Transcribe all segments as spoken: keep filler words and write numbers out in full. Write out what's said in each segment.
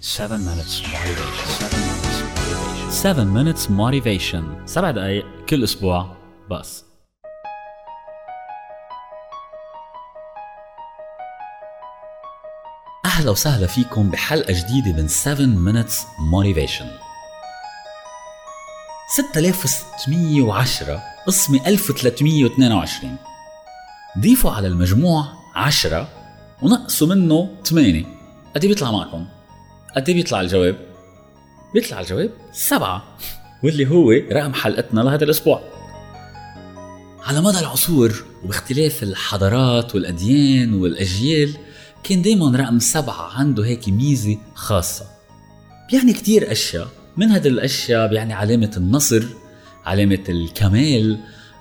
seven minutes motivation سبع دقايق كل أسبوع بس. أهلا وسهلا فيكم بحلقة جديدة من seven minutes motivation. ستة آلاف وستمية وعشرة قسمة ألف وثلاثمية واثنين وعشرين، ضيفوا على المجموع عشرة ونقصوا منه ثمانية، قد ايه بيطلع معكم؟ قد ايه بيطلع الجواب؟ بيطلع الجواب سبعة، واللي هو رقم حلقتنا لهذا الأسبوع. على مدى العصور وباختلاف الحضارات والأديان والأجيال، كان دايما رقم سبعة عنده هيك ميزة خاصة، بيعني كتير أشياء. من هذه الأشياء بيعني علامة النصر، علامة الكمال.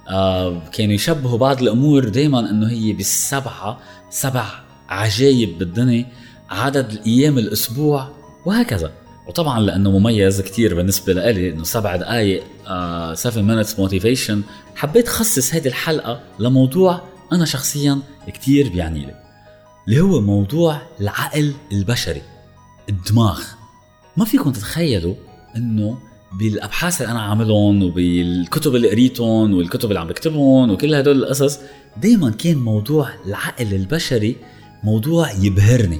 آه كانوا يشبهوا بعض الأمور دايما أنه هي بالسبعة، سبع عجايب بالدنيا، عدد الأيام الأسبوع وهكذا. وطبعا لأنه مميز كتير بالنسبة لألي أنه سبع دقايق آه seven minutes motivation، حبيت خصص هذه الحلقة لموضوع أنا شخصيا كتير بيعني لي، اللي هو موضوع العقل البشري، الدماغ. ما فيكم تتخيلوا أنه بالأبحاث اللي أنا عاملهم وبالكتب اللي قريتهم والكتب اللي عم بكتبهم وكل هدول القصص، دايما كان موضوع العقل البشري موضوع يبهرني.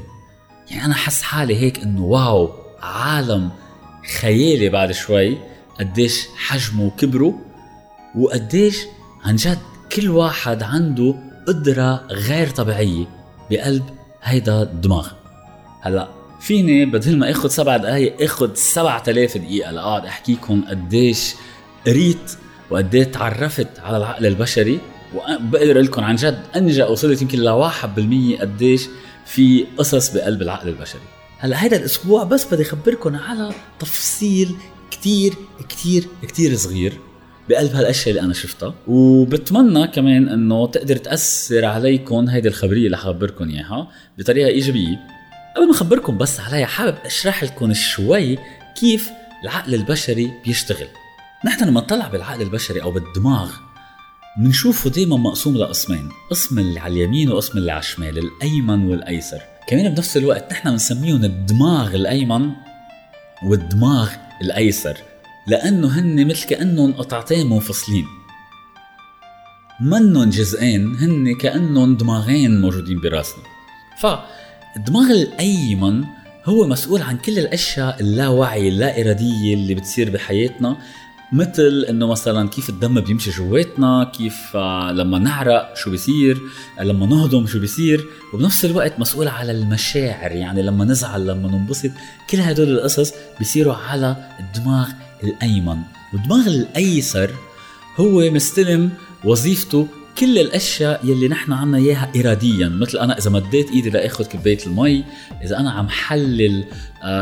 يعني أنا حس حالي هيك أنه واو، عالم خيالي بعد شوي، قديش حجمه وكبره، وقديش عن جد كل واحد عنده قدرة غير طبيعية بقلب هيدا الدماغ. هلأ فيني بدل ما أخذ سبع دقايق أخذ سبعة آلاف دقيقة لأقعد أحكيكم قديش قريت وقديش تعرفت على العقل البشري، وبقدر لكم عن جد أنجا وصلت يمكن لواحد بالمية قديش في قصص بقلب العقل البشري. هلا هيدا الأسبوع بس بدي أخبركم على تفصيل كتير كتير كتير صغير بقلب هالأشياء اللي أنا شفتها، وبتمنى كمان أنه تقدر تأثر عليكم هيدا الخبرية اللي أخبركم إياها بطريقة إيجابية. قبل ما أخبركم بس عليها، حابب أشرح لكم شوي كيف العقل البشري بيشتغل. نحن لما نطلع بالعقل البشري أو بالدماغ منشوفه دايما مقسوم لقسمين، قسم اللي على اليمين وقسم اللي على الشمال، الأيمن والأيسر. كمان بنفس الوقت نحن بنسميهم الدماغ الأيمن والدماغ الأيسر، لأنه هن مثل كأنهم قطعتين منفصلين، منهم جزئين، هن كأنهم دماغين موجودين براسنا. فالدماغ الأيمن هو مسؤول عن كل الأشياء اللاواعية اللا إرادية اللي بتصير بحياتنا، مثل انه مثلا كيف الدم بيمشي جواتنا، كيف لما نعرق شو بيصير، لما نهضم شو بيصير. وبنفس الوقت مسؤول على المشاعر، يعني لما نزعل، لما ننبسط، كل هدول القصص بيصيروا على الدماغ الأيمن. والدماغ الأيسر هو مستلم وظيفته كل الأشياء يلي نحن عنا إياها إرادياً، مثل أنا إذا مديت إيدي لأخذ كباية المي، إذا أنا عم حلل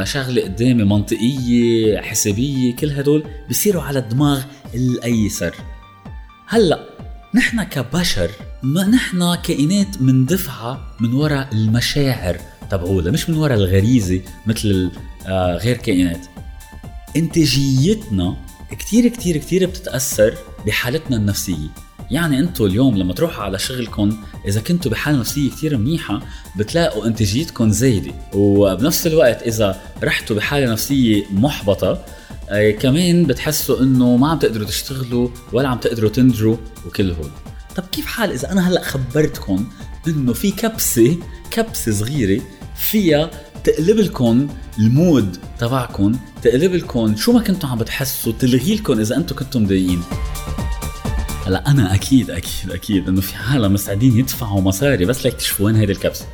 شغلة قدامي منطقية حسابية، كل هدول بيصيروا على الدماغ الأيسر. هلأ نحن كبشر، ما نحن كائنات من دفعة من وراء المشاعر تبعولها، مش من وراء الغريزة مثل غير كائنات. انتاجيتنا كتير كتير كتير بتتأثر بحالتنا النفسية. يعني انتوا اليوم لما تروحوا على شغلكم، اذا كنتوا بحالة نفسية كتير منيحة بتلاقوا انتاجيتكم زايدة، وبنفس الوقت اذا رحتوا بحالة نفسية محبطة آه كمان بتحسوا انه ما عم تقدروا تشتغلوا ولا عم تقدروا تنجروا وكل هول. طب كيف حال اذا انا هلأ خبرتكم انه في كبسة كبسة صغيرة فيها تقلب لكم المود تبعكم، تقلب لكم شو ما كنتوا عم بتحسوا، تلغي لكم اذا انتوا كنتوا مضايقين؟ هلا أنا أكيد أكيد أكيد إنه في عالم مستعدين يدفعوا مصاري بس ليكتشفوا وين هيدا الكبسة.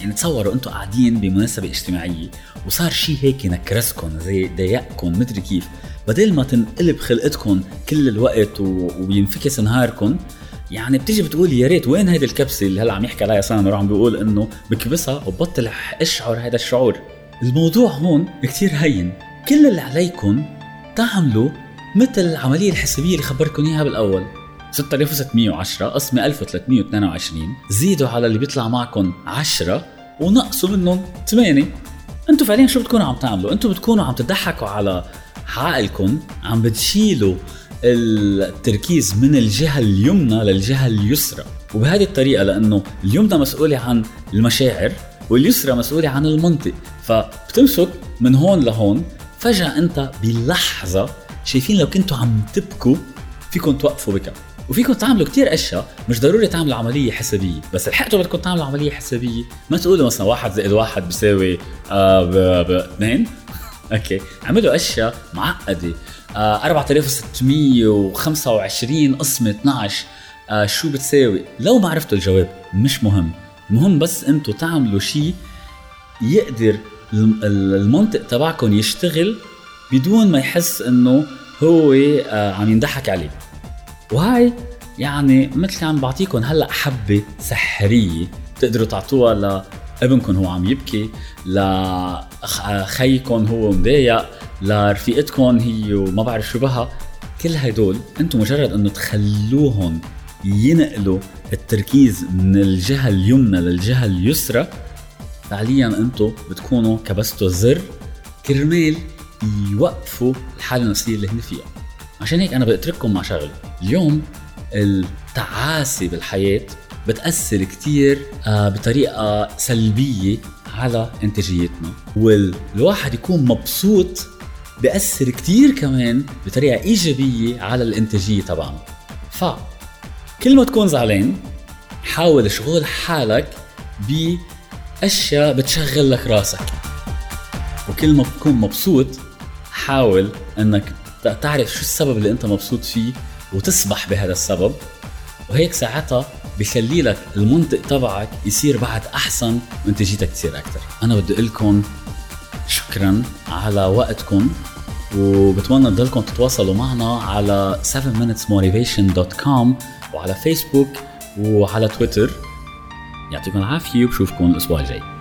يعني تصوروا أنتوا قاعدين بمناسبة اجتماعية وصار شيء هيك نكرسكم، زي ضيقكم، مدري كيف، بدل ما تنقلب خلقتكم كل الوقت و... وينفكس نهاركم، يعني بتيجي بتقول يا ريت وين هيدا الكبسة اللي هلا عم يحكي عليها سامر، عم بيقول إنه بكبسها وبطل أشعر هيدا الشعور. الموضوع هون كتير هين، كل اللي عليكم تعملوا مثل العملية الحسابية اللي خبركم إياها بالأول. ستة آلاف وستمية وعشرة قسم ألف وثلاثمية واثنين وعشرين، زيدوا على اللي بيطلع معكم عشرة ونقصوا منهم ثمانية. انتوا فعليا شو بتكونوا عم تعملوا؟ انتوا بتكونوا عم تضحكوا على عقلكم، عم بتشيلوا التركيز من الجهة اليمنى للجهة اليسرى. وبهذه الطريقة، لأنه اليمنى مسؤولة عن المشاعر واليسرى مسؤولة عن المنطق، فبتمسك من هون لهون، فجأة انت بلحظة شايفين لو كنتوا عم تبكوا فيكن توقفوا بكا، وفيكن تعملوا كتير اشياء. مش ضروري تعملوا عملية حسابية، بس الحقتوا بدكم تعملوا عملية حسابية. ما تقولوا مثلا واحد زائد واحد بيساوي اثنين، اوكي، عملوا اشياء معقدة. آه أربعة آلاف وستمية وخمسة وعشرين قسمة اثنعش آه شو بتساوي؟ لو ما عرفتوا الجواب مش مهم، المهم بس انتوا تعملوا شيء يقدر المنطق تبعكم يشتغل بدون ما يحس انه هو آه عم يضحك عليه. وهاي يعني مثل عم بعطيكم هلا حبة سحرية تقدروا تعطوها لابنكم هو عم يبكي، لخيكم هو مضايق، لرفيقتكم هي وما بعرف شو بها. كل هيدول انتم مجرد انه تخلوهم ينقلوا التركيز من الجهة اليمنى للجهة اليسرى، فعليا انتم بتكونوا كبستوا زر كرمال يوقفوا الحالة النفسية اللي هن فيها. عشان هيك انا بترككم مع شغله اليوم، التعاسة بالحياة بتأثر كتير بطريقة سلبية على انتاجيتنا، والواحد يكون مبسوط بيأثر كتير كمان بطريقة إيجابية على الانتاجية طبعا. فكل ما تكون زعلان حاول شغل حالك بأشياء بتشغل لك راسك، وكل ما تكون مبسوط حاول انك تعرف شو السبب اللي انت مبسوط فيه وتسبح بهذا السبب، وهيك ساعتها بيخلي لك المنطق تبعك يصير بعد أحسن وانتاجيتك تصير أكتر. أنا بدي أقولكم شكرا على وقتكم، وبتمنى تضلكم تتواصلوا معنا على seven minutes motivation dot com وعلى فيسبوك وعلى تويتر. يعطيكم العافية وبشوفكم الأسبوع الجاي.